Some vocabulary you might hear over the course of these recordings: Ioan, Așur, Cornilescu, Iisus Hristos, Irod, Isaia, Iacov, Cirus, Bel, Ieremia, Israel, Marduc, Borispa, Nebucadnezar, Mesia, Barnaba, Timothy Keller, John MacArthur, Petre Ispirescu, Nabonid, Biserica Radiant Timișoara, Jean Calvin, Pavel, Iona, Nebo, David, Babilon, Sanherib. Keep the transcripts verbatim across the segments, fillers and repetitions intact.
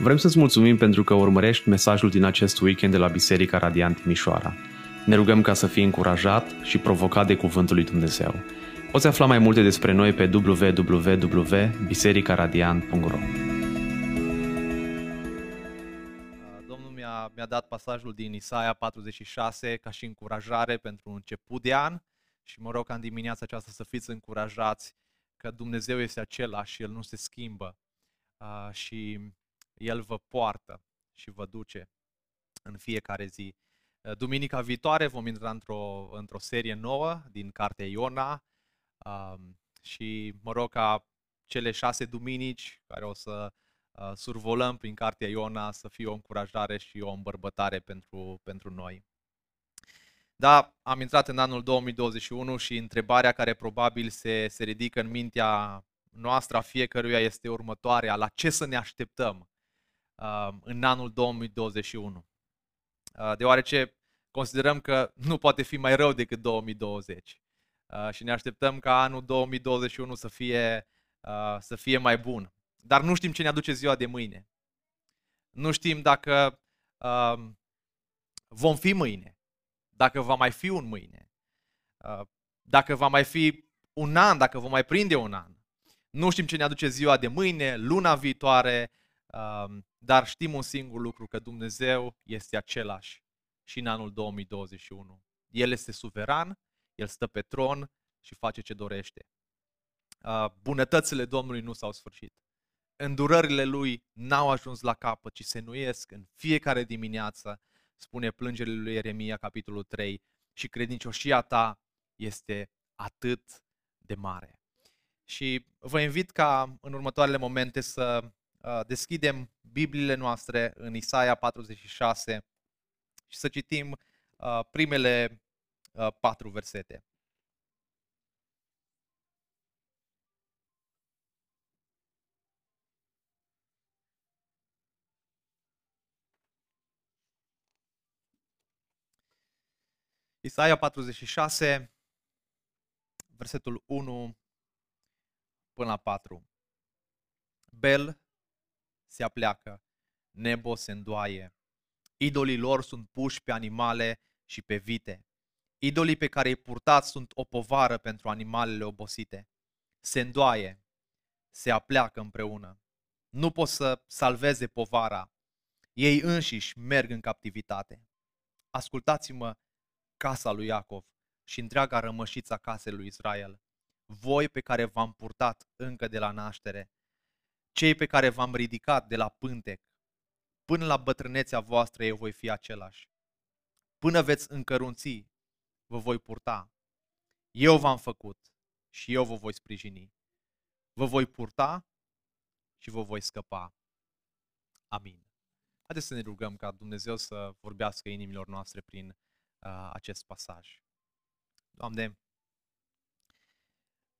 Vrem să-ți mulțumim pentru că urmărești mesajul din acest weekend de la Biserica Radiant Timișoara. Ne rugăm ca să fii încurajat și provocat de Cuvântul lui Dumnezeu. Poți afla mai multe despre noi pe w w w punct biserica radiant punct r o. Domnul mi-a, mi-a dat pasajul din Isaia patruzeci și șase ca și încurajare pentru început de an și mă rog ca în dimineața aceasta să fiți încurajați că Dumnezeu este același și El nu se schimbă uh, și El vă poartă și vă duce în fiecare zi. Duminica viitoare vom intra într-o, într-o serie nouă din cartea Iona um, și mă rog ca cele șase duminici care o să uh, survolăm prin cartea Iona să fie o încurajare și o îmbărbătare pentru, pentru noi. Da, am intrat în anul două mii douăzeci și unu și întrebarea care probabil se, se ridică în mintea noastră a fiecăruia este următoarea: la ce să ne așteptăm uh, în anul două mii douăzeci și unu? Deoarece considerăm că nu poate fi mai rău decât două mii douăzeci și ne așteptăm ca anul două mii douăzeci și unu să fie, să fie mai bun. Dar nu știm ce ne aduce ziua de mâine. Nu știm dacă vom fi mâine, dacă va mai fi un mâine, dacă va mai fi un an, dacă vom mai prinde un an. Nu știm ce ne aduce ziua de mâine, luna viitoare, dar știm un singur lucru, că Dumnezeu este același și în anul două mii douăzeci și unu. El este suveran, El stă pe tron și face ce dorește. Bunătățile Domnului nu s-au sfârșit. Îndurările Lui n-au ajuns la capăt, ci se înnoiesc în fiecare dimineață, spune plângerile lui Ieremia, capitolul trei, și credincioșia ta este atât de mare. Și vă invit ca în următoarele momente să deschidem Bibliile noastre în Isaia patruzeci și șase și să citim primele patru versete. Isaia patruzeci și șase, versetul unu până la patru. Bel se apleacă, Nebo se îndoaie, idolii lor sunt puși pe animale și pe vite. Idolii pe care îi purtați sunt o povară pentru animalele obosite. Se îndoaie, se apleacă împreună. Nu pot să salveze povara, ei înșiși merg în captivitate. Ascultați-mă, casa lui Iacov și întreaga rămășița casei lui Israel, voi pe care v-am purtat încă de la naștere, cei pe care v-am ridicat de la pântec, până la bătrânețea voastră eu voi fi același. Până veți încărunți, vă voi purta. Eu v-am făcut și eu vă voi sprijini. Vă voi purta și vă voi scăpa. Amin. Haideți să ne rugăm ca Dumnezeu să vorbească inimilor noastre prin uh, acest pasaj. Doamne,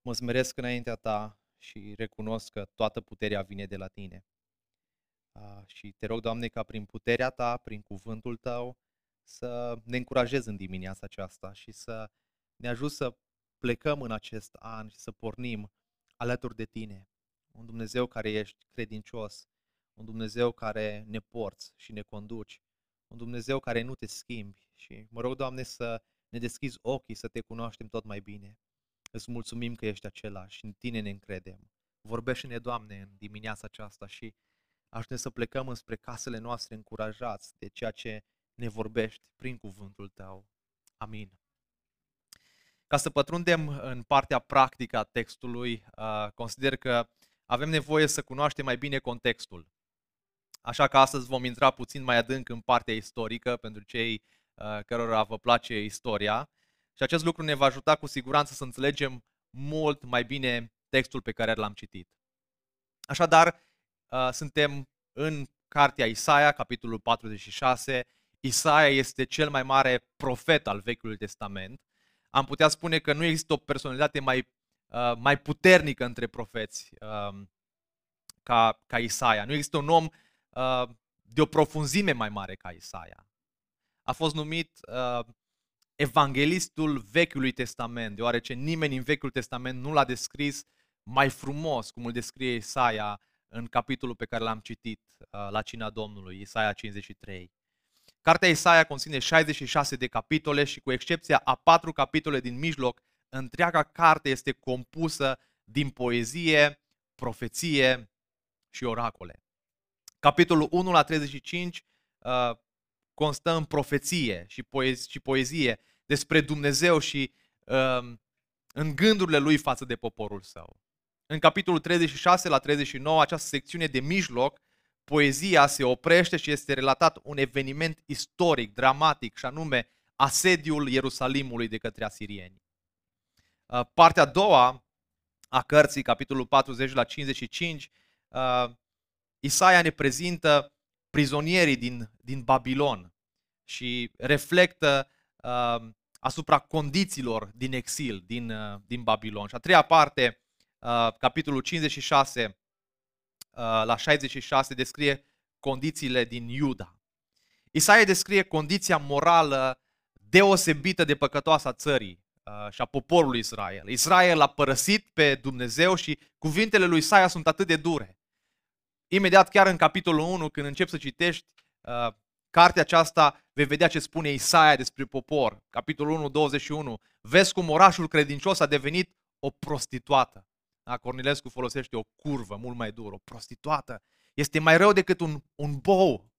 mă smeresc înaintea Ta și recunosc că toată puterea vine de la Tine. A, și te rog, Doamne, ca prin puterea Ta, prin cuvântul Tău, să ne încurajezi în dimineața aceasta și să ne ajut să plecăm în acest an și să pornim alături de Tine. Un Dumnezeu care ești credincios, un Dumnezeu care ne porți și ne conduci, un Dumnezeu care nu te schimbi. Și mă rog, Doamne, să ne deschizi ochii, să Te cunoaștem tot mai bine. Îți mulțumim că ești același și în Tine ne încredem. Vorbește-ne, Doamne, în dimineața aceasta și ajută-ne să plecăm înspre casele noastre încurajați de ceea ce ne vorbești prin cuvântul Tău. Amin. Ca să pătrundem în partea practică a textului, consider că avem nevoie să cunoaștem mai bine contextul. Așa că astăzi vom intra puțin mai adânc în partea istorică, pentru cei cărora vă place istoria. Și acest lucru ne va ajuta cu siguranță să înțelegem mult mai bine textul pe care l-am citit. Așadar, suntem în cartea Isaia, capitolul patruzeci și șase. Isaia este cel mai mare profet al Vechiului Testament. Am putea spune că nu există o personalitate mai, mai puternică între profeți ca, ca Isaia. Nu există un om de o profunzime mai mare ca Isaia. A fost numit evanghelistul Vechiului Testament, deoarece nimeni în Vechiul Testament nu l-a descris mai frumos cum îl descrie Isaia în capitolul pe care l-am citit la Cina Domnului, Isaia cincizeci și trei. Cartea Isaia conține șaizeci și șase de capitole și cu excepția a patru capitole din mijloc, întreaga carte este compusă din poezie, profeție și oracole. Capitolul unu la treizeci și cinci uh, constă în profeție și, poez- și poezie despre Dumnezeu și uh, în gândurile lui față de poporul său. În capitolul treizeci și șase la treizeci și nouă, această secțiune de mijloc, poezia se oprește și este relatat un eveniment istoric, dramatic, și anume asediul Ierusalimului de către asirieni. Uh, partea a doua a cărții, capitolul patruzeci la cincizeci și cinci, uh, Isaia ne prezintă prizonierii din, din Babilon și reflectă uh, asupra condițiilor din exil, din, uh, din Babilon. Și a treia parte, uh, capitolul cincizeci și șase uh, la șaizeci și șase, descrie condițiile din Iuda. Isaia descrie condiția morală deosebită de păcătoasă a țării uh, și a poporului Israel. Israel a părăsit pe Dumnezeu și cuvintele lui Isaia sunt atât de dure. Imediat, chiar în capitolul unu, când începi să citești uh, cartea aceasta, vei vedea ce spune Isaia despre popor. Capitolul unu, douăzeci și unu. Vezi cum orașul credincios a devenit o prostituată. Da? Cornilescu folosește o curvă mult mai dură, o prostituată. Este mai rău decât un, un bou.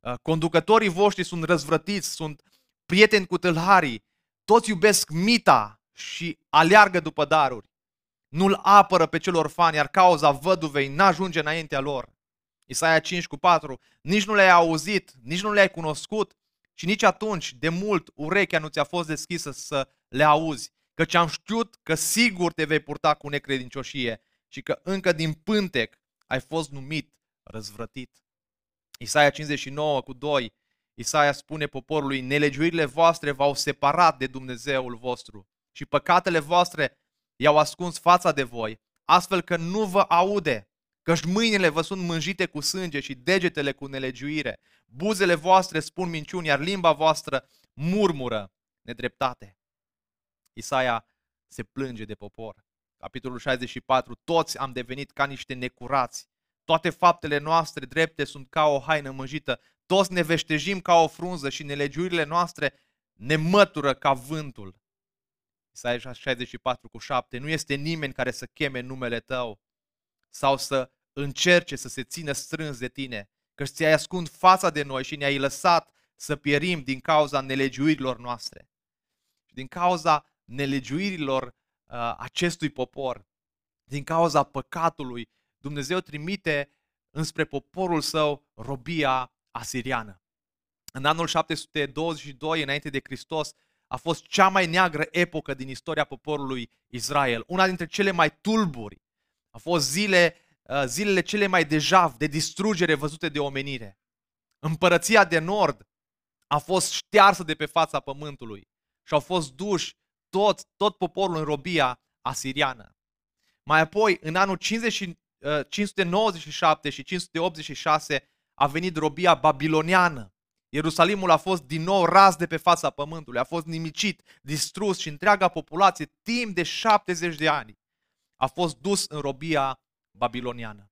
Uh, conducătorii voștri sunt răzvrătiți, sunt prieteni cu tâlharii. Toți iubesc mita și aleargă după daruri. Nu-l apără pe cel orfan, iar cauza văduvei n-ajunge înaintea lor. Isaia cinci cu patru. Nici nu le-ai auzit, nici nu le-ai cunoscut și nici atunci, de mult, urechea nu ți-a fost deschisă să le auzi, căci am știut că sigur te vei purta cu necredincioșie și că încă din pântec ai fost numit răzvrătit. Isaia cincizeci și nouă cu doi. Isaia spune poporului: nelegiuirile voastre v-au separat de Dumnezeul vostru și păcatele voastre i-au ascuns fața de voi, astfel că nu vă aude, căci mâinile vă sunt mânjite cu sânge și degetele cu nelegiuire. Buzele voastre spun minciuni, iar limba voastră murmură nedreptate. Isaia se plânge de popor. Capitolul șaizeci și patru. Toți am devenit ca niște necurați. Toate faptele noastre drepte sunt ca o haină mânjită. Toți ne veștejim ca o frunză și nelegiuirile noastre ne mătură ca vântul. Isaia șaizeci și patru cu șapte. Nu este nimeni care să cheme numele tău sau să încerce să se țină strâns de tine, căci ți-ai ascuns fața de noi și ne-ai lăsat să pierim din cauza nelegiuirilor noastre. Și din cauza nelegiuirilor uh, acestui popor, din cauza păcatului, Dumnezeu trimite înspre poporul său robia asiriană. În anul șapte sute douăzeci și doi înainte de Hristos, a fost cea mai neagră epocă din istoria poporului Israel. Una dintre cele mai tulburi. A fost zile, zilele cele mai de jaf, de distrugere văzute de omenire. Împărăția de nord a fost ștearsă de pe fața pământului și au fost duși tot, tot poporul în robia asiriană. Mai apoi, în anul cincizeci, cinci sute nouăzeci și șapte și cinci sute optzeci și șase, a venit robia babiloniană. Ierusalimul a fost din nou ras de pe fața pământului, a fost nimicit, distrus și întreaga populație timp de șaptezeci de ani a fost dus în robia babiloniană.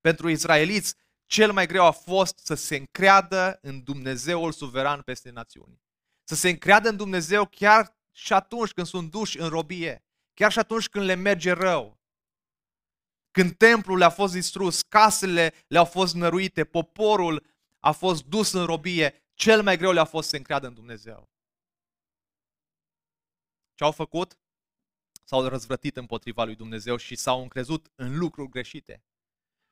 Pentru israeliți, cel mai greu a fost să se încreadă în Dumnezeul suveran peste națiuni. Să se încreadă în Dumnezeu chiar și atunci când sunt duși în robie, chiar și atunci când le merge rău. Când templul le-a fost distrus, casele le-au fost năruite, poporul a fost dus în robie, cel mai greu le-a fost să încreadă în Dumnezeu. Ce au făcut? S-au răzvrătit împotriva lui Dumnezeu și s-au încrezut în lucruri greșite.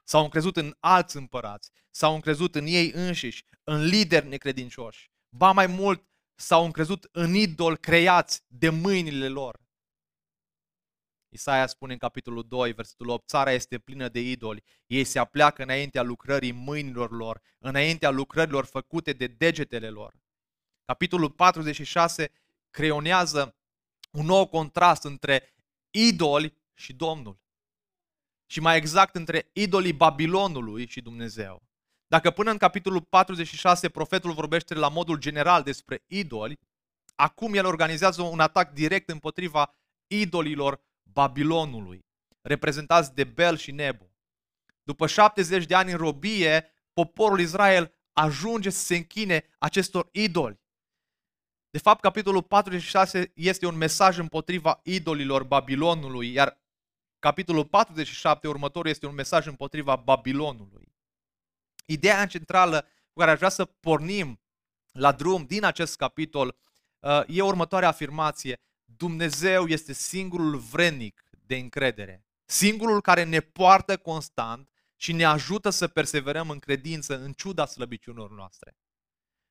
S-au încrezut în alți împărați, s-au încrezut în ei înșiși, în lideri necredincioși. Ba mai mult, s-au încrezut în idoli creați de mâinile lor. Isaia spune în capitolul doi, versetul opt, țara este plină de idoli, ei se apleacă înaintea lucrării mâinilor lor, înaintea lucrărilor făcute de degetele lor. Capitolul patruzeci și șase creionează un nou contrast între idoli și Domnul. Și mai exact, între idolii Babilonului și Dumnezeu. Dacă până în capitolul patruzeci și șase profetul vorbește la modul general despre idoli, acum el organizează un atac direct împotriva idolilor Babilonului, reprezentați de Bel și Nebu. După șaptezeci de ani în robie, poporul Israel ajunge să se închine acestor idoli. De fapt, capitolul patruzeci și șase este un mesaj împotriva idolilor Babilonului, iar capitolul patruzeci și șapte, următorul, este un mesaj împotriva Babilonului. Ideea centrală cu care aș vrea să pornim la drum din acest capitol e următoarea afirmație. Dumnezeu este singurul vrednic de încredere, singurul care ne poartă constant și ne ajută să perseverăm în credință în ciuda slăbiciunilor noastre.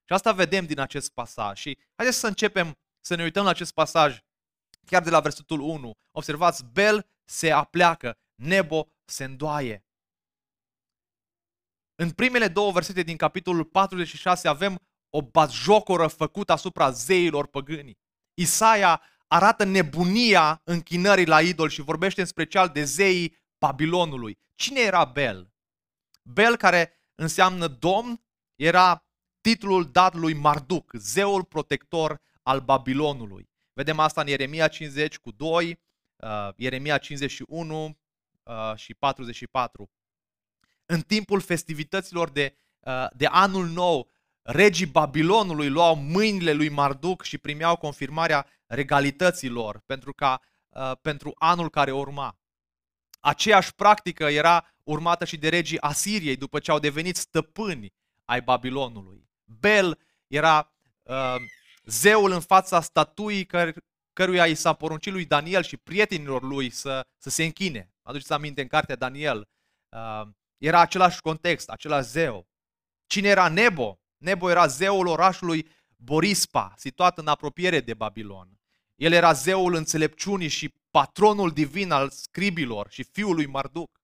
Și asta vedem din acest pasaj. Și haideți să începem să ne uităm la acest pasaj chiar de la versetul unu. Observați, Bel se apleacă, Nebo se îndoaie. În primele două versete din capitolul patruzeci și șase avem o batjocoră făcută asupra zeilor păgâni. Isaia arată nebunia închinării la idol și vorbește în special de zeii Babilonului. Cine era Bel? Bel, care înseamnă domn, era titlul dat lui Marduc, zeul protector al Babilonului. Vedem asta în Ieremia cincizeci cu doi, uh, Ieremia cincizeci și unu uh, și patruzeci și patru. În timpul festivităților de, uh, de anul nou, regii Babilonului luau mâinile lui Marduc și primeau confirmarea regalității lor pentru, ca, uh, pentru anul care urma. Aceeași practică era urmată și de regii Asiriei după ce au devenit stăpâni ai Babilonului. Bel era uh, zeul în fața statuii căr- căruia i s-a poruncit lui Daniel și prietenilor lui să, să se închine. Aduceți aminte în cartea Daniel. Uh, era același context, același zeu. Cine era Nebo? Nebo era zeul orașului Borispa, situat în apropiere de Babilon. El era zeul înțelepciunii și patronul divin al scribilor și fiul lui Marduc.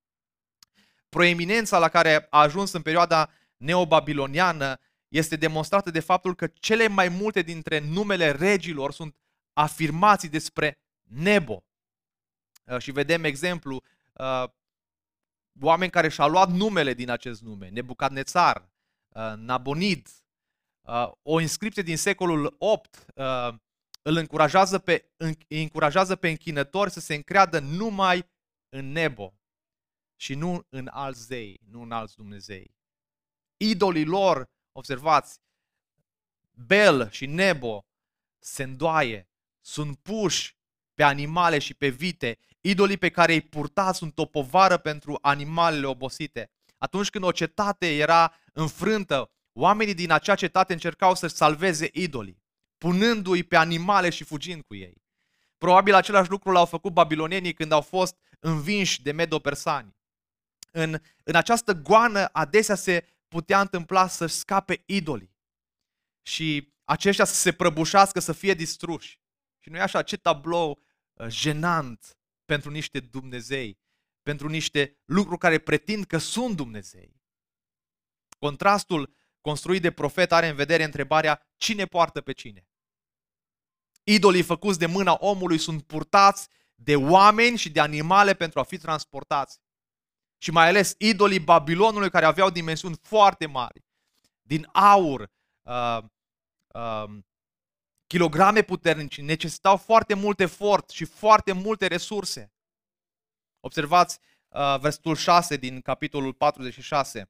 Proeminența la care a ajuns în perioada neobabiloniană este demonstrată de faptul că cele mai multe dintre numele regilor sunt afirmații despre Nebo. Și vedem exemplu, oameni care și-au luat numele din acest nume, Nebucadnezar, Nabonid. O inscripție din secolul opt îl încurajează pe, îi încurajează pe închinători să se încreadă numai în Nebo și nu în alți zei, nu în alți dumnezei. Idolii lor, observați, Bel și Nebo se îndoaie, sunt puși pe animale și pe vite. Idolii pe care îi purta sunt o povară pentru animalele obosite. Atunci când o cetate era înfrântă, oamenii din acea cetate încercau să-și salveze idolii, punându-i pe animale și fugind cu ei. Probabil același lucru l-au făcut babilonienii când au fost învinși de medo-persani. În, în această goană adesea se putea întâmpla să-și scape idolii și aceștia să se prăbușească, să fie distruși. Și nu e așa, ce tablou jenant pentru niște dumnezei, pentru niște lucruri care pretind că sunt dumnezei. Contrastul construit de profet are în vedere întrebarea cine poartă pe cine. Idolii făcuți de mâna omului sunt purtați de oameni și de animale pentru a fi transportați. Și mai ales idolii Babilonului, care aveau dimensiuni foarte mari, din aur, uh, uh, kilograme puternici, necesitau foarte mult efort și foarte multe resurse. Observați uh, versetul șase din capitolul patruzeci și șase.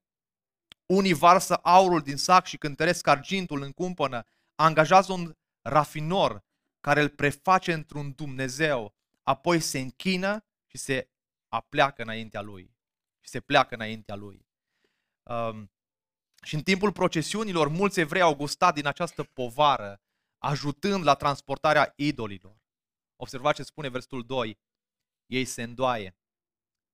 Unii varsă aurul din sac și cântăresc argintul în cumpănă, angajează un rafinor care îl preface într-un Dumnezeu, apoi se închină și se apleacă înaintea lui. Și se pleacă înaintea lui. Um, și în timpul procesiunilor, mulți evrei au gustat din această povară, ajutând la transportarea idolilor. Observați ce spune versetul doi. Ei se îndoaie,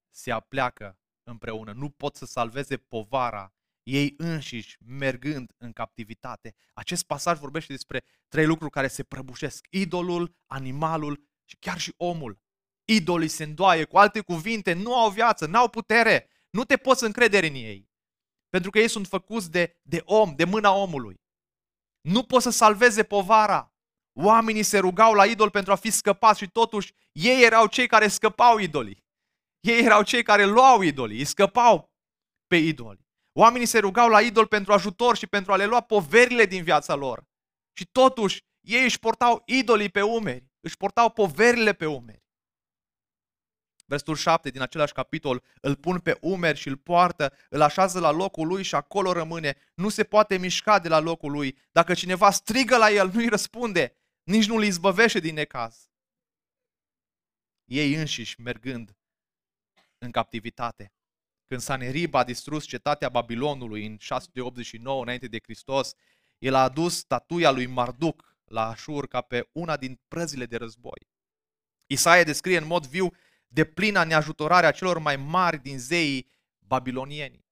se apleacă împreună, nu pot să salveze povara, ei înșiși mergând în captivitate. Acest pasaj vorbește despre trei lucruri care se prăbușesc: idolul, animalul și chiar și omul. Idolii se îndoaie, cu alte cuvinte, nu au viață, nu au putere, nu te poți încrede în ei. Pentru că ei sunt făcuți de, de om, de mâna omului. Nu poți să salveze povara. Oamenii se rugau la idol pentru a fi scăpați și totuși ei erau cei care scăpau idolii. Ei erau cei care luau idolii, îi scăpau pe idoli. Oamenii se rugau la idol pentru ajutor și pentru a le lua poverile din viața lor. Și totuși ei își portau idolii pe umeri, își portau poverile pe umeri. Versul șapte din același capitol, îl pun pe umeri și îl poartă, îl așează la locul lui și acolo rămâne, nu se poate mișca de la locul lui. Dacă cineva strigă la el, nu-i răspunde, nici nu-l izbăvește din necaz. Ei înșiși mergând în captivitate. Când Sanherib a distrus cetatea Babilonului în șase sute optzeci și nouă înainte de Hristos, el a adus statuia lui Marduc la Așur ca pe una din prăzile de război. Isaia descrie în mod viu de plina neajutorarea celor mai mari din zeii babilonieni.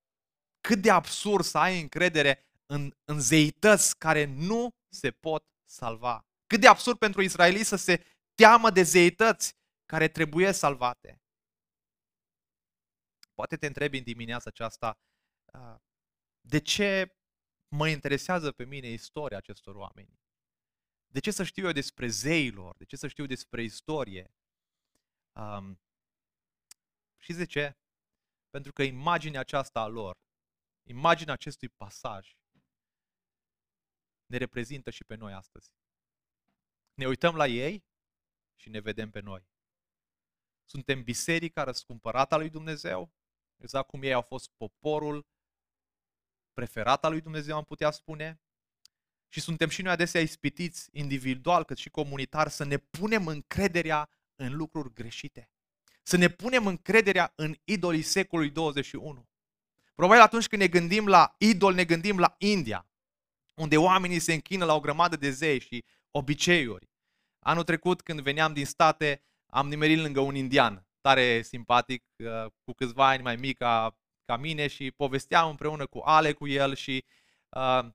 Cât de absurd să ai încredere în, în zeități care nu se pot salva. Cât de absurd pentru israelii să se teamă de zeități care trebuie salvate. Poate te întrebi în dimineața aceasta, de ce mă interesează pe mine istoria acestor oameni? De ce să știu eu despre zeilor? De ce să știu despre istorie? Um, și de ce? Pentru că imaginea aceasta a lor, imaginea acestui pasaj, ne reprezintă și pe noi astăzi. Ne uităm la ei și ne vedem pe noi. Suntem biserica răscumpărată a lui Dumnezeu, exact cum ei au fost poporul preferat al lui Dumnezeu, am putea spune. Și suntem și noi adesea ispitiți, individual cât și comunitar, să ne punem încrederea în lucruri greșite. Să ne punem încrederea în idolii secolului douăzeci și unu. Probabil atunci când ne gândim la idol, ne gândim la India, unde oamenii se închină la o grămadă de zei și obiceiuri. Anul trecut, când veneam din state, am nimerit lângă un indian, tare simpatic, cu câțiva ani mai mic ca, ca mine, și povesteam împreună cu Ale, cu el, și uh,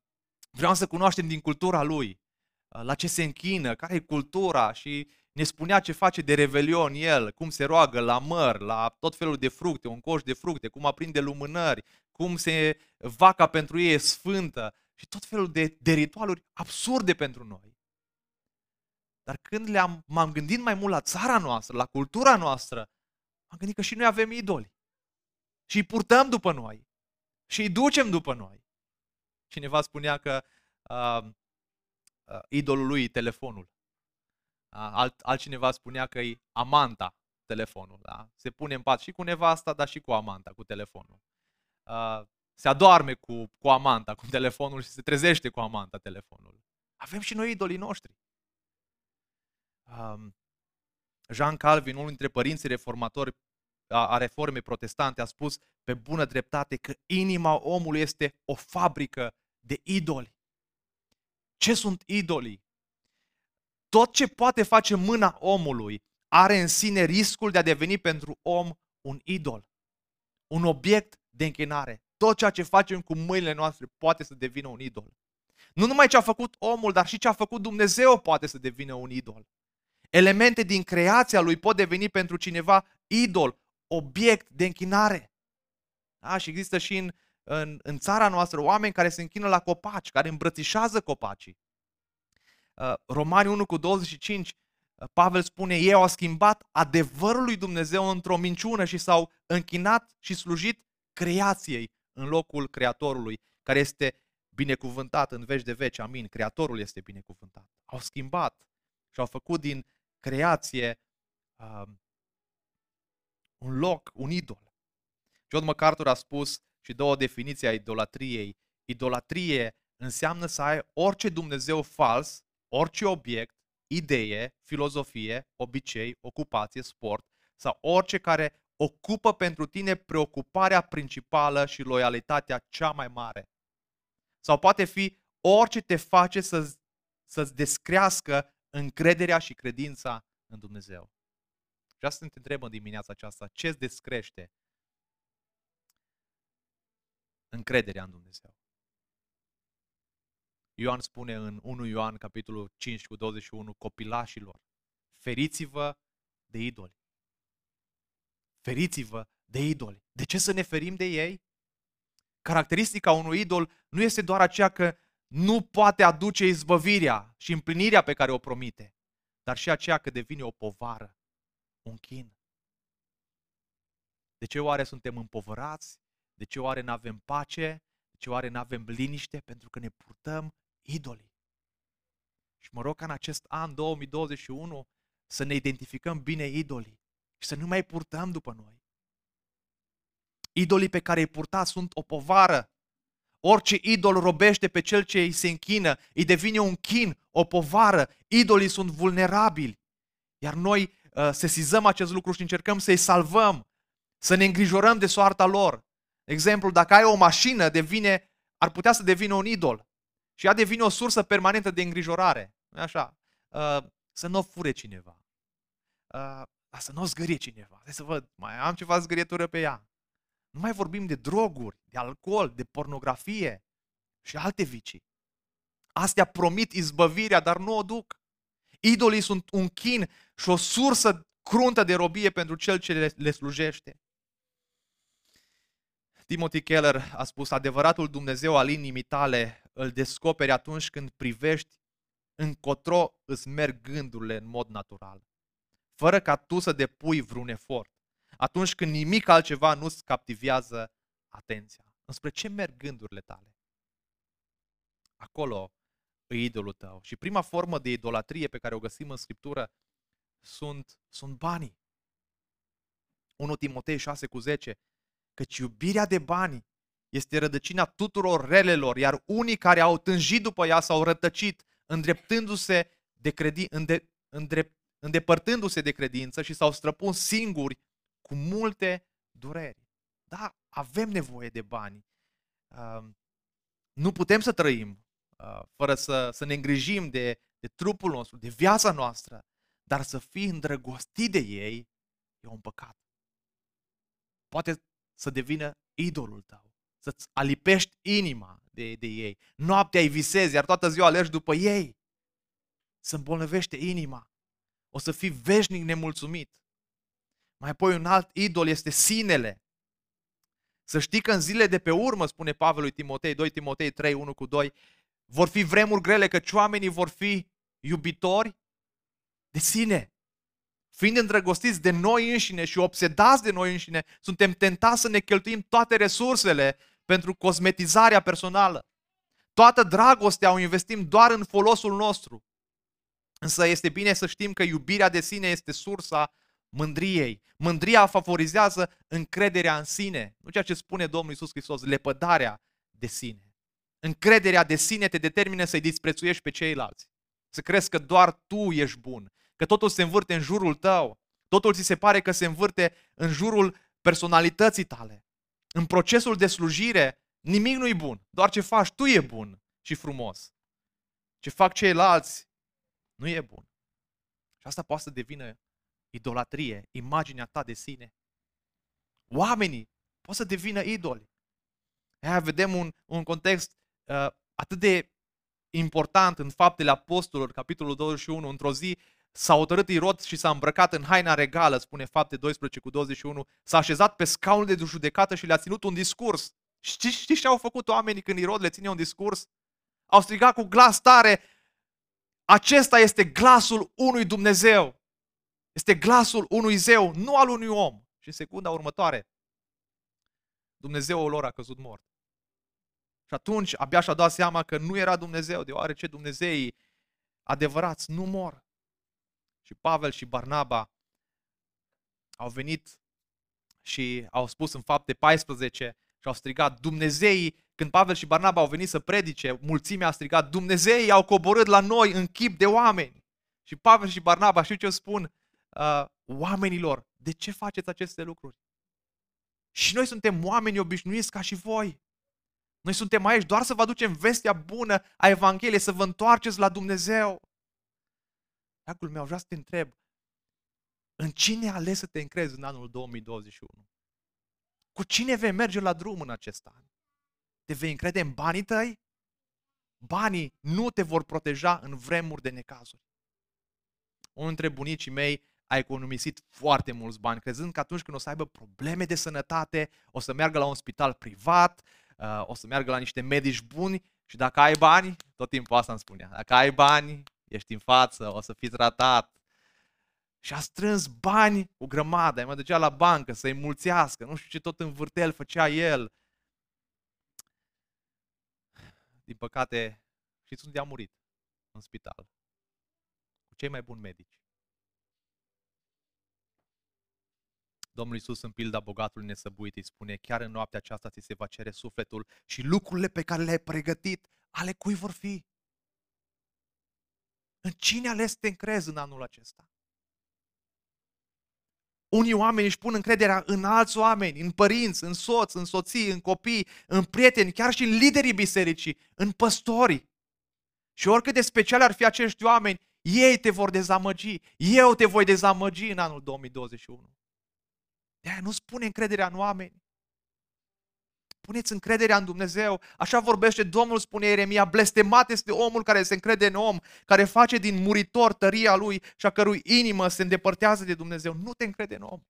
vreau să cunoaștem din cultura lui, uh, la ce se închină, care e cultura, și ne spunea ce face de revelion el, cum se roagă la măr, la tot felul de fructe, un coș de fructe, cum aprinde lumânări, cum se vaca pentru ei e sfântă și tot felul de, de ritualuri absurde pentru noi. Dar când le-am, m-am gândit mai mult la țara noastră, la cultura noastră, am gândit că și noi avem idoli. Și îi purtăm după noi. Și îi ducem după noi. Cineva spunea că uh, uh, idolul lui e telefonul. Uh, alt, altcineva spunea că e amanta, telefonul. Da? Se pune în pat și cu nevasta, dar și cu amanta, cu telefonul. Uh, se adoarme cu, cu amanta, cu telefonul, și se trezește cu amanta, telefonul. Avem și noi idolii noștri. Um, Jean Calvin, unul dintre părinții reformatori a, a reformei protestante, a spus pe bună dreptate că inima omului este o fabrică de idoli. Ce sunt idolii? Tot ce poate face mâna omului are în sine riscul de a deveni pentru om un idol, un obiect de închinare. Tot ceea ce facem cu mâinile noastre poate să devină un idol. Nu numai ce a făcut omul, dar și ce a făcut Dumnezeu poate să devină un idol. Elemente din creația lui pot deveni pentru cineva idol, obiect de închinare. Da? Și există și în, în, în țara noastră oameni care se închină la copaci, care îmbrățișează copacii. Romani unu cu douăzeci și cinci, Pavel spune, ei au schimbat adevărul lui Dumnezeu într-o minciună și s-au închinat și slujit creației în locul Creatorului, care este binecuvântat în veci de veci. Amin. Creatorul este binecuvântat. Au schimbat și au făcut din creație uh, un loc, un idol. John MacArthur a spus și dă o definiție a idolatriei. Idolatrie înseamnă să ai orice Dumnezeu fals, orice obiect, idee, filozofie, obicei, ocupație, sport sau orice care ocupă pentru tine preocuparea principală și loialitatea cea mai mare. Sau poate fi orice te face să, să-ți descrească încrederea și credința în Dumnezeu. Și asta te întreb în dimineața aceasta. Ce-ți descrește încrederea în Dumnezeu? Ioan spune în întâi Ioan, capitolul cinci cu douăzeci și unu, copilașilor, feriți-vă de idoli. Feriți-vă de idoli. De ce să ne ferim de ei? Caracteristica unui idol nu este doar aceea că nu poate aduce izbăvirea și împlinirea pe care o promite, dar și aceea că devine o povară, un chin. De ce oare suntem împovărați? De ce oare n-avem pace? De ce oare n-avem liniște? Pentru că ne purtăm idolii. Și mă rog ca în acest an două mii douăzeci și unu să ne identificăm bine idolii, și să nu mai purtăm după noi. Idolii pe care îi purtați sunt o povară. Orice idol robește pe cel ce îi se închină, îi devine un chin, o povară. Idolii sunt vulnerabili. Iar noi uh, sesizăm acest lucru și încercăm să-i salvăm, să ne îngrijorăm de soarta lor. De exemplu, dacă ai o mașină, devine, ar putea să devină un idol. Și ea devine o sursă permanentă de îngrijorare. Așa, uh, să nu o fure cineva. Uh, să nu o zgârie cineva. Hai să văd, mai am ceva zgârietură pe ea. Nu mai vorbim de droguri, de alcool, de pornografie și alte vicii. Astea promit izbăvirea, dar nu o duc. Idolii sunt un chin și o sursă cruntă de robie pentru cel ce le slujește. Timothy Keller a spus: adevăratul Dumnezeu al inimii tale îl descoperi atunci când privești încotro îți merg gândurile în mod natural, fără ca tu să depui vreun efort. Atunci când nimic altceva nu-ți captivează atenția. Înspre ce merg gândurile tale? Acolo e idolul tău. Și prima formă de idolatrie pe care o găsim în Scriptură sunt, sunt banii. întâi Timotei șase cu zece. Căci iubirea de bani este rădăcina tuturor relelor, iar unii care au tânjit după ea s-au rătăcit, îndreptându-se de credi- înde- îndrept- îndepărtându-se de credință și s-au străpuns singuri cu multe dureri. Da, avem nevoie de bani. Uh, nu putem să trăim uh, fără să, să ne îngrijim de, de trupul nostru, de viața noastră, dar să fii îndrăgostit de ei e un păcat. Poate să devină idolul tău, să-ți alipești inima de, de ei. Noaptea îi visezi, iar toată ziua alergi după ei. Să îmbolnăvește inima. O să fii veșnic nemulțumit. Mai apoi un alt idol este sinele. Să știi că în zilele de pe urmă, spune Pavel lui Timotei, doi Timotei trei, unu cu doi, vor fi vremuri grele, căci oamenii vor fi iubitori de sine. Fiind îndrăgostiți de noi înșine și obsedați de noi înșine, suntem tentați să ne cheltuim toate resursele pentru cosmetizarea personală. Toată dragostea o investim doar în folosul nostru. Însă este bine să știm că iubirea de sine este sursa mândriei. Mândria favorizează încrederea în sine. Nu ceea ce spune Domnul Iisus Hristos, lepădarea de sine. Încrederea de sine te determină să-i disprețuiești pe ceilalți. Să crezi că doar tu ești bun, că totul se învârte în jurul tău, totul ți se pare că se învârte în jurul personalității tale. În procesul de slujire nimic nu-i bun, doar ce faci tu e bun și frumos. Ce fac ceilalți nu e bun. Și asta poate să devină idolatrie, imaginea ta de sine. Oamenii pot să devină idoli. Aia vedem un, un context uh, atât de important în Faptele Apostolilor, capitolul douăzeci și unu. Într-o zi s-a hotărât Irod și s-a îmbrăcat în haina regală, spune Fapte doisprezece cu douăzeci și unu, s-a așezat pe scaunul de judecată și le-a ținut un discurs. Știți, știți ce au făcut oamenii când Irod le ține un discurs? Au strigat cu glas tare: acesta este glasul unui Dumnezeu. Este glasul unui zeu, nu al unui om. Și în secunda următoare, Dumnezeul lor a căzut mort. Și atunci abia și-a dat seama că nu era Dumnezeu, deoarece Dumnezeii adevărați nu mor. Și Pavel și Barnaba au venit și au spus în Fapte paisprezece și au strigat: Dumnezeii, când Pavel și Barnaba au venit să predice, mulțimea a strigat: Dumnezeii au coborât la noi în chip de oameni. Și Pavel și Barnaba, știu ce spun? Uh, oamenilor, de ce faceți aceste lucruri? Și noi suntem oameni obișnuiți ca și voi. Noi suntem aici doar să vă aducem vestea bună a Evangheliei, să vă întoarceți la Dumnezeu. Dragul meu, vreau să te întreb, în cine ales să te încrezi în anul două mii douăzeci și unu? Cu cine vei merge la drum în acest an? Te vei încrede în banii tăi? Banii nu te vor proteja în vremuri de necazuri. Unul dintre bunicii mei a economisit foarte mulți bani, crezând că atunci când o să aibă probleme de sănătate, o să meargă la un spital privat, o să meargă la niște medici buni și dacă ai bani, tot timpul asta îmi spunea, dacă ai bani, ești în față, o să fii tratat. Și a strâns bani o grămadă, mă ducea la bancă să-i mulțească, nu știu ce tot în vârtel făcea el. Din păcate, știți unde a murit? În spital. Cei mai buni medici. Domnul Iisus în pilda bogatului nesăbuit îi spune: chiar în noaptea aceasta ți se va cere sufletul și lucrurile pe care le-ai pregătit, ale cui vor fi? În cine ales te încrezi în anul acesta? Unii oameni își pun încrederea în alți oameni, în părinți, în soți, în soții, în copii, în prieteni, chiar și în liderii bisericii, în păstori. Și oricât de special ar fi acești oameni, ei te vor dezamăgi, eu te voi dezamăgi în anul două mii douăzeci și unu. De-aia nu-ți pune încrederea în oameni. Puneți încrederea în Dumnezeu. Așa vorbește Domnul, spune Ieremia: blestemat este omul care se încrede în om, care face din muritor tăria lui și a cărui inimă se îndepărtează de Dumnezeu. Nu te încrede în om.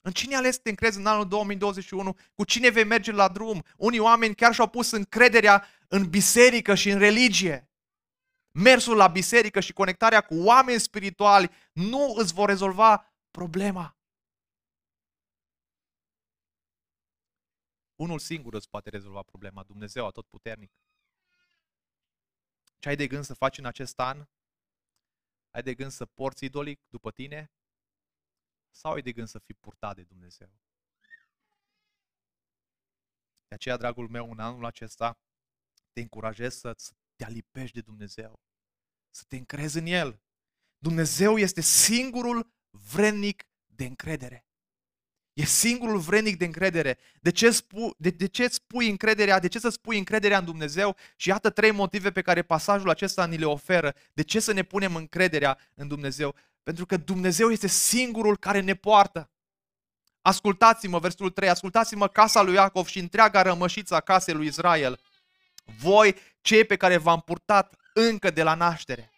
În cine ales te încrezi în anul două mii douăzeci și unu? Cu cine vei merge la drum? Unii oameni chiar și-au pus încrederea în biserică și în religie. Mersul la biserică și conectarea cu oameni spirituali nu îți vor rezolva problema. Unul singur îți poate rezolva problema, Dumnezeu Atotputernic. Ce ai de gând să faci în acest an? Ai de gând să porți idolii după tine? Sau ai de gând să fii purtat de Dumnezeu? De aceea, dragul meu, în anul acesta te încurajez să-ți te alipești de Dumnezeu, să te încrezi în El. Dumnezeu este singurul vrednic de încredere. E singurul vrednic de încredere. De ce, spu, de, de ce îți pui încrederea? De ce să-ți pui încrederea în Dumnezeu? Și iată trei motive pe care pasajul acesta ni le oferă. De ce să ne punem încrederea în Dumnezeu? Pentru că Dumnezeu este singurul care ne poartă. Ascultați-mă, versetul trei, ascultați-mă casa lui Iacov și întreaga rămășiță a casei lui Israel, voi, cei pe care v-am purtat încă de la naștere.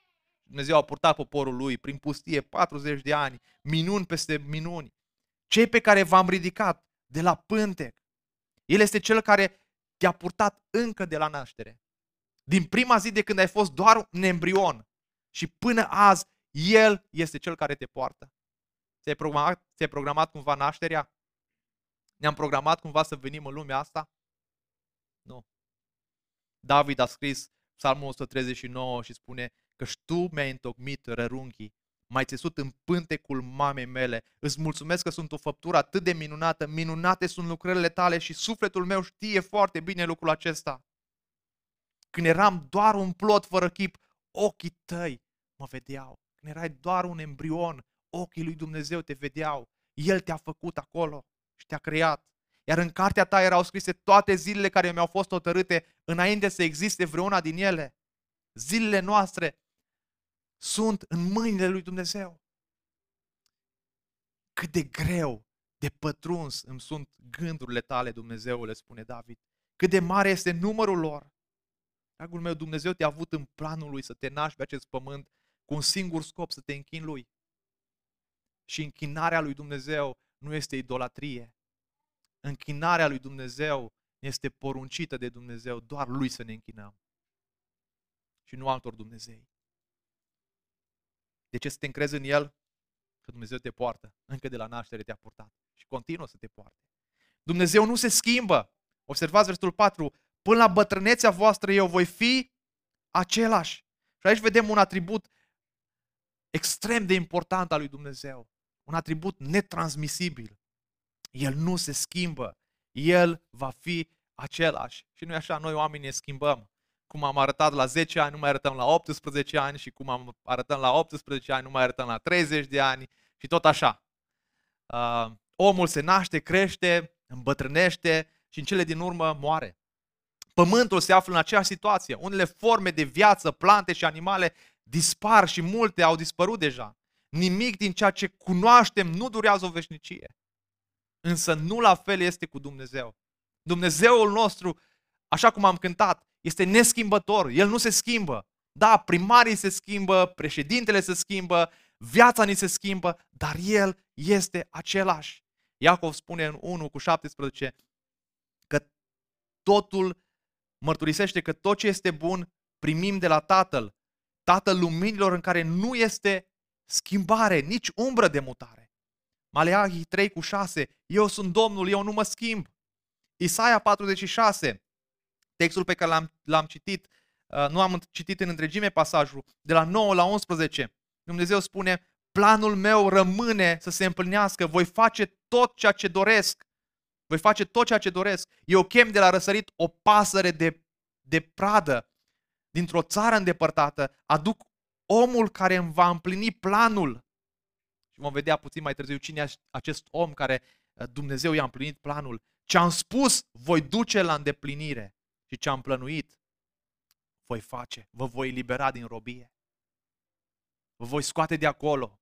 Dumnezeu a purtat poporul lui prin pustie patruzeci de ani, minuni peste minuni. Cei pe care v-am ridicat de la pântec. El este cel care te-a purtat încă de la naștere. Din prima zi de când ai fost doar un embrion și până azi, El este cel care te poartă. Ți-ai programat, ți-ai programat cumva nașterea? Ne-am programat cumva să venim în lumea asta? Nu. David a scris Psalmul o sută treizeci și nouă și spune că Tu mi-ai întocmit rărunchii, m-ai țesut în pântecul mamei mele. Îți mulțumesc că sunt o făptură atât de minunată, minunate sunt lucrările tale și sufletul meu știe foarte bine lucrul acesta. Când eram doar un plod fără chip, ochii tăi mă vedeau. Când erai doar un embrion, ochii lui Dumnezeu te vedeau. El te-a făcut acolo și te-a creat. Iar în cartea ta erau scrise toate zilele care mi-au fost hotărâte înainte să existe vreuna din ele. Zilele noastre sunt în mâinile lui Dumnezeu. Cât de greu de pătruns îmi sunt gândurile tale, Dumnezeule, spune David. Cât de mare este numărul lor. Dragul meu, Dumnezeu te-a avut în planul lui să te naști pe acest pământ cu un singur scop, să te închini lui. Și închinarea lui Dumnezeu nu este idolatrie. Închinarea lui Dumnezeu este poruncită de Dumnezeu, doar lui să ne închinăm și nu altor Dumnezei. De ce să te încrezi în El? Că Dumnezeu te poartă, încă de la naștere te-a purtat și continuă să te poarte. Dumnezeu nu se schimbă. Observați versetul patru, până la bătrânețea voastră eu voi fi același. Și aici vedem un atribut extrem de important al lui Dumnezeu, un atribut netransmisibil. El nu se schimbă, El va fi același. Și nu e așa, noi oamenii ne schimbăm. Cum am arătat la zece ani, nu mai arătăm la optsprezece ani și cum am arătăm la optsprezece ani, nu mai arătăm la treizeci de ani și tot așa. Uh, omul se naște, crește, îmbătrânește și în cele din urmă moare. Pământul se află în aceeași situație. Unele forme de viață, plante și animale dispar și multe au dispărut deja. Nimic din ceea ce cunoaștem nu durează o veșnicie. Însă nu la fel este cu Dumnezeu. Dumnezeul nostru, așa cum am cântat, este neschimbător, El nu se schimbă. Da, primarii se schimbă, președintele se schimbă, viața ni se schimbă, dar El este același. Iacov spune în unu cu șaptesprezece că totul mărturisește că tot ce este bun primim de la Tatăl, Tatăl luminilor în care nu este schimbare, nici umbră de mutare. Maleahii trei cu șase, eu sunt Domnul, eu nu mă schimb. Isaia patruzeci și șase, textul pe care l-am, l-am citit, nu am citit în întregime pasajul, de la nouă la unsprezece, Dumnezeu spune, Planul meu rămâne să se împlinească. Voi face tot ceea ce doresc. Voi face tot ceea ce doresc. Eu chem de la răsărit o pasăre de, de pradă dintr-o țară îndepărtată. Aduc omul care îmi va împlini planul. Și vom vedea puțin mai târziu cine e acest om care Dumnezeu i-a împlinit planul. Ce-am spus voi duce la îndeplinire și ce-am plănuit voi face. Vă voi elibera din robie. Vă voi scoate de acolo.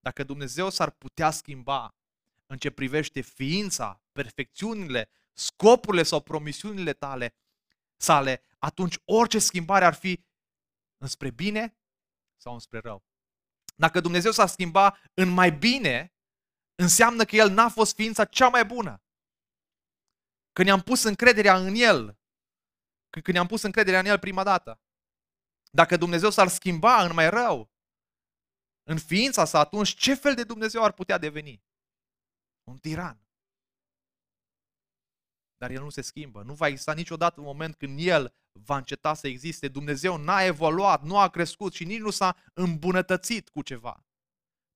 Dacă Dumnezeu s-ar putea schimba în ce privește ființa, perfecțiunile, scopurile sau promisiunile tale, sale, atunci orice schimbare ar fi înspre bine sau înspre rău. Dacă Dumnezeu s-ar schimba în mai bine, înseamnă că El n-a fost ființa cea mai bună. Când ne-am pus încrederea în El, când ne-am pus încrederea în El prima dată, dacă Dumnezeu s-ar schimba în mai rău, în ființa sa, atunci ce fel de Dumnezeu ar putea deveni? Un tiran. Dar El nu se schimbă. Nu va exista niciodată un moment când El va înceta să existe. Dumnezeu n-a evoluat, nu a crescut și nici nu s-a îmbunătățit cu ceva.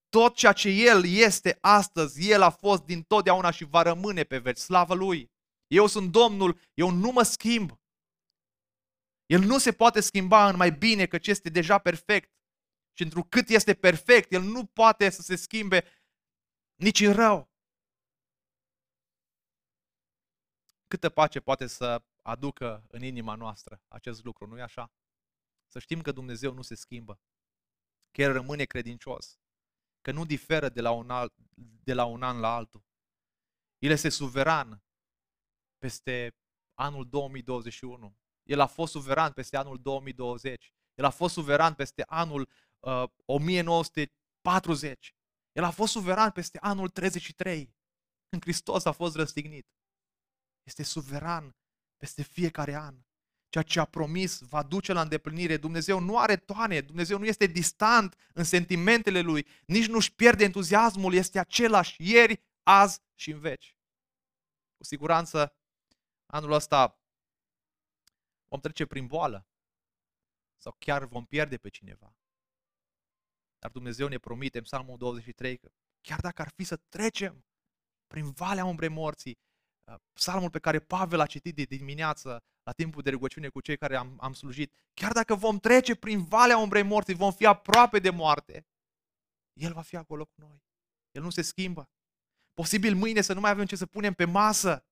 Tot ceea ce El este astăzi, El a fost din totdeauna și va rămâne pe veci. Slavă Lui! Eu sunt Domnul, eu nu mă schimb. El nu se poate schimba în mai bine, căci este deja perfect. Și întrucât este perfect, El nu poate să se schimbe nici în rău. Câtă pace poate să aducă în inima noastră acest lucru, nu-i așa? Să știm că Dumnezeu nu se schimbă, că El rămâne credincios, că nu diferă de la un, alt, de la un an la altul. El este suveran peste anul două mii douăzeci și unu. El a fost suveran peste anul două mii douăzeci. El a fost suveran peste anul uh, o mie nouă sute patruzeci. El a fost suveran peste anul treizeci și trei, când Hristos a fost răstignit. Este suveran peste fiecare an. Ceea ce a promis va duce la îndeplinire. Dumnezeu nu are toane, Dumnezeu nu este distant în sentimentele Lui, nici nu-și pierde entuziasmul, este același ieri, azi și în veci. Cu siguranță, anul ăsta vom trece prin boală sau chiar vom pierde pe cineva. Dar Dumnezeu ne promite în Psalmul douăzeci și trei că chiar dacă ar fi să trecem prin valea umbrei morții, psalmul pe care Pavel a citit de dimineață la timpul de rugăciune cu cei care am, am slujit, chiar dacă vom trece prin valea umbrei morții, vom fi aproape de moarte, El va fi acolo cu noi. El nu se schimbă. Posibil mâine să nu mai avem ce să punem pe masă,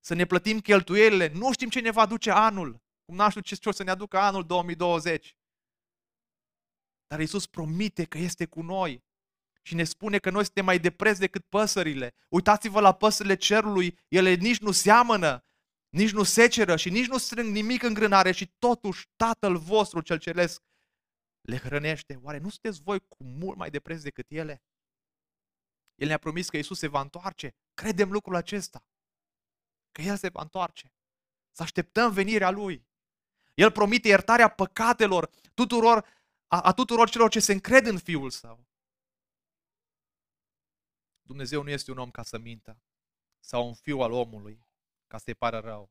să ne plătim cheltuielile, nu știm ce ne va duce anul, cum n-aș știu ce o să ne aducă anul două mii douăzeci. Dar Iisus promite că este cu noi. Și ne spune că noi suntem mai depreți decât păsările. Uitați-vă la păsările cerului, ele nici nu seamănă, nici nu seceră și nici nu strâng nimic în grânare și totuși Tatăl vostru cel ceresc le hrănește. Oare nu sunteți voi cu mult mai depreți decât ele? El ne-a promis că Iisus se va întoarce. Credem lucrul acesta, că El se va întoarce. Să așteptăm venirea Lui. El promite iertarea păcatelor tuturor, a, a tuturor celor ce se încred în Fiul Său. Dumnezeu nu este un om ca să mintă sau un fiu al omului ca să-i pară rău.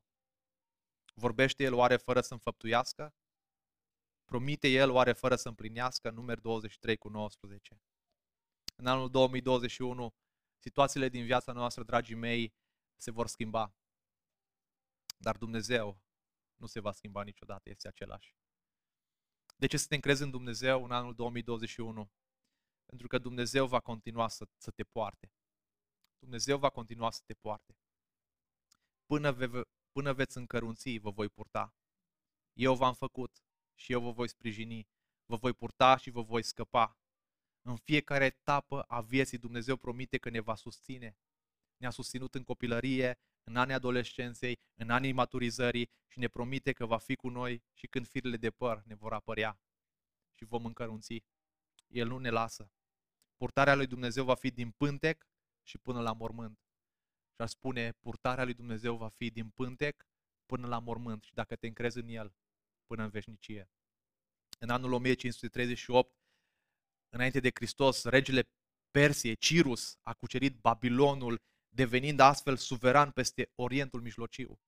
Vorbește El oare fără să înfăptuiască? Promite El oare fără să împlinească? Numeri douăzeci și trei cu nouăsprezece. În anul două mii douăzeci și unu, situațiile din viața noastră, dragii mei, se vor schimba. Dar Dumnezeu nu se va schimba niciodată, este același. De ce să te încrezi în Dumnezeu în anul două mii douăzeci și unu? Pentru că Dumnezeu va continua să, să te poarte. Dumnezeu va continua să te poarte. Până, ve, până veți încărunți, vă voi purta. Eu v-am făcut și eu vă voi sprijini. Vă voi purta și vă voi scăpa. În fiecare etapă a vieții Dumnezeu promite că ne va susține. Ne-a susținut în copilărie, în anii adolescenței, în anii maturizării și ne promite că va fi cu noi și când firele de păr ne vor apărea și vom încărunți. El nu ne lasă. Purtarea lui Dumnezeu va fi din pântec și până la mormânt. Și aș spune, purtarea lui Dumnezeu va fi din pântec până la mormânt și dacă te încrezi în El, până în veșnicie. În anul o mie cinci sute treizeci și opt, înainte de Hristos, regele Persiei, Cirus, a cucerit Babilonul, devenind astfel suveran peste Orientul Mijlociu.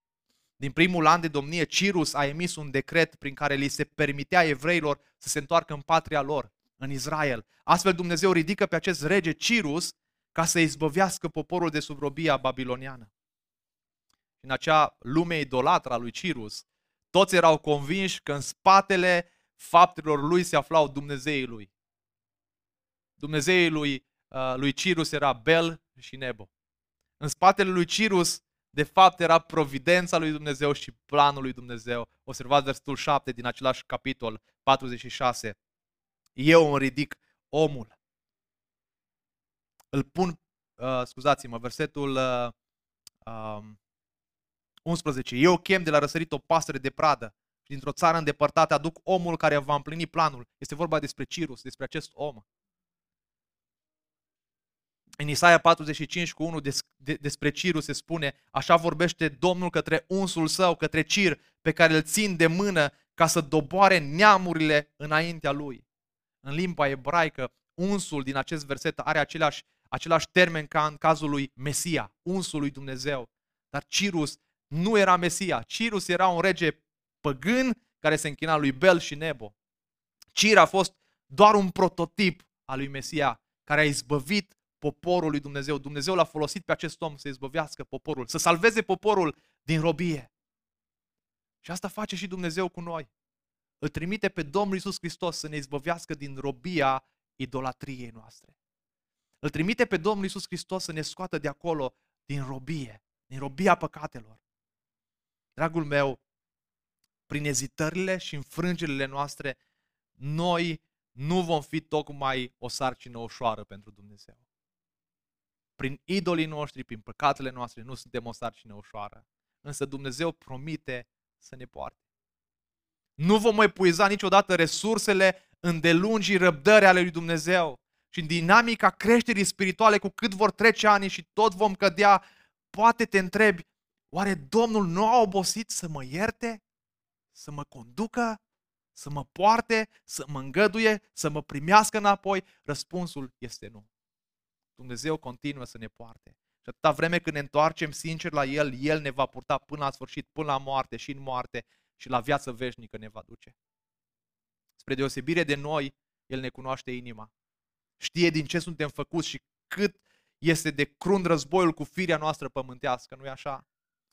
Din primul an de domnie, Cirus a emis un decret prin care li se permitea evreilor să se întoarcă în patria lor. în Israel. Astfel Dumnezeu ridică pe acest rege Cirus ca să izbăvească poporul de sub robia babiloniană. În acea lume idolatră a lui Cirus, toți erau convinși că în spatele faptelor lui se aflau dumnezeii lui. Dumnezeii lui, uh, lui Cirus era Bel și Nebo. În spatele lui Cirus, de fapt, era providența lui Dumnezeu și planul lui Dumnezeu. Observați versetul șapte din același capitol patruzeci și șase. Eu îmi ridic omul. Îl pun, uh, scuzați-mă, versetul uh, um, unsprezece. Eu chem de la răsărit o pasăre de pradă și dintr-o țară îndepărtată aduc omul care va împlini planul. Este vorba despre Cirus, despre acest om. În Isaia patruzeci și cinci cu unu despre Cirus se spune: așa vorbește Domnul către unsul său, către Cir, pe care îl țin de mână ca să doboare neamurile înaintea lui. În limba ebraică, unsul din acest verset are același, același termen ca în cazul lui Mesia, unsul lui Dumnezeu. Dar Cirus nu era Mesia. Cirus era un rege păgân care se închina lui Bel și Nebo. Cir a fost doar un prototip al lui Mesia care a izbăvit poporul lui Dumnezeu. Dumnezeu l-a folosit pe acest om să izbăvească poporul, să salveze poporul din robie. Și asta face și Dumnezeu cu noi. Îl trimite pe Domnul Iisus Hristos să ne izbăvească din robia idolatriei noastre. Îl trimite pe Domnul Iisus Hristos să ne scoată de acolo, din robie, din robia păcatelor. Dragul meu, prin ezitările și înfrângerile noastre, noi nu vom fi tocmai o sarcină ușoară pentru Dumnezeu. Prin idolii noștri, prin păcatele noastre, nu suntem o sarcină ușoară. Însă Dumnezeu promite să ne poarte. Nu vom epuiza niciodată resursele îndelungii răbdări ale lui Dumnezeu. Și în dinamica creșterii spirituale, cu cât vor trece ani și tot vom cădea, poate te întrebi: oare Domnul nu a obosit să mă ierte, să mă conducă, să mă poarte, să mă îngăduie, să mă primească înapoi? Răspunsul este nu. Dumnezeu continuă să ne poarte. Și atâta vreme când ne întoarcem sincer la El, El ne va purta până la sfârșit, până la moarte și în moarte, și la viață veșnică ne va duce. Spre deosebire de noi, El ne cunoaște inima. Știe din ce suntem făcuți și cât este de crunt războiul cu firea noastră pământească, nu-i așa?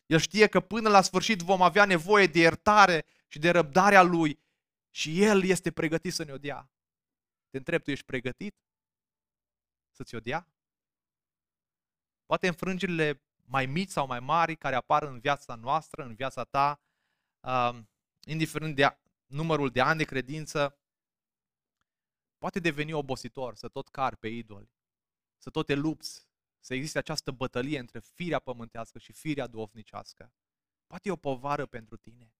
El știe că până la sfârșit vom avea nevoie de iertare și de răbdarea Lui și El este pregătit să ne dea. Te întreb, tu ești pregătit să-ți o dea? Poate înfrângerile mai mici sau mai mari care apar în viața noastră, în viața ta, uh, indiferent de numărul de ani de credință, poate deveni obositor să tot cari pe idoli, să tot te lupți, să existe această bătălie între firea pământească și firea duhovnicească. Poate e o povară pentru tine.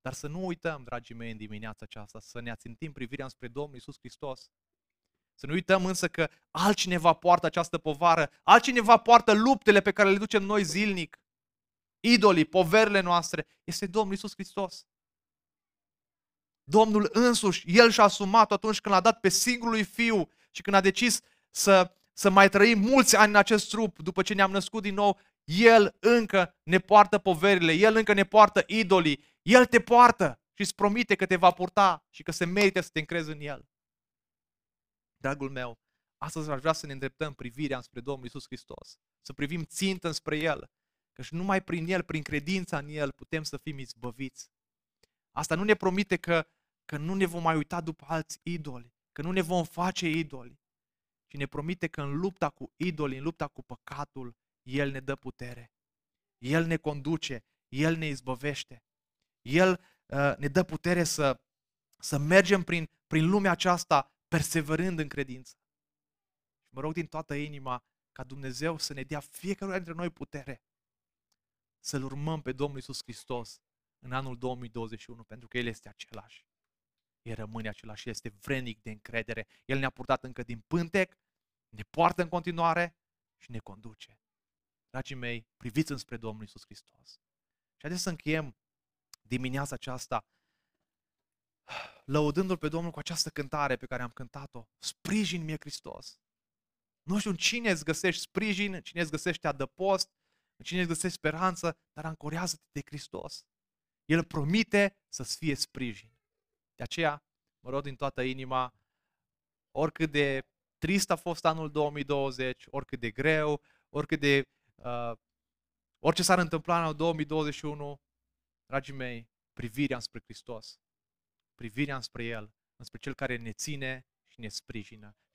Dar să nu uităm, dragii mei, în dimineața aceasta, să ne ațintim privirea spre Domnul Iisus Hristos. Să nu uităm însă că altcineva poartă această povară, altcineva poartă luptele pe care le ducem noi zilnic. Idolii, poverile noastre, este Domnul Iisus Hristos. Domnul însuși, El și-a asumat atunci când l-a dat pe singurul Fiu și când a decis să, să mai trăim mulți ani în acest trup după ce ne-am născut din nou. El încă ne poartă poverile, El încă ne poartă idolii, El te poartă și îți promite că te va purta și că se merită să te încrezi în El. Dragul meu, astăzi aș vrea să ne îndreptăm privirea spre Domnul Iisus Hristos, să privim țintă spre El, că și numai prin El, prin credința în El, putem să fim izbăviți. Asta nu ne promite că, că nu ne vom mai uita după alți idoli, că nu ne vom face idoli, ci ne promite că în lupta cu idoli, în lupta cu păcatul, El ne dă putere, El ne conduce, El ne izbăvește, El uh, ne dă putere să, să mergem prin, prin lumea aceasta perseverând în credință. Și mă rog din toată inima ca Dumnezeu să ne dea fiecăruia dintre noi putere să-L urmăm pe Domnul Iisus Hristos în anul două mii douăzeci și unu, pentru că El este același. El rămâne același, El este vrednic de încredere. El ne-a purtat încă din pântec, ne poartă în continuare și ne conduce. Dragii mei, priviți înspre Domnul Iisus Hristos. Și haideți să încheiem dimineața aceasta lăudându-L pe Domnul cu această cântare pe care am cântat-o: sprijin mie Hristos. Nu știu în cine îți găsești sprijin, în cine îți găsești adăpost, în cine îți găsești speranță, dar ancorează-te de Hristos. El promite să-ți fie sprijin. De aceea, mă rog din toată inima, oricât de trist a fost anul două mii douăzeci, oricât de greu, oricât de, uh, orice s-ar întâmpla în anul două mii douăzeci și unu, dragii mei, privirea înspre Hristos, privirea înspre El, înspre Cel care ne ține și ne sprijină.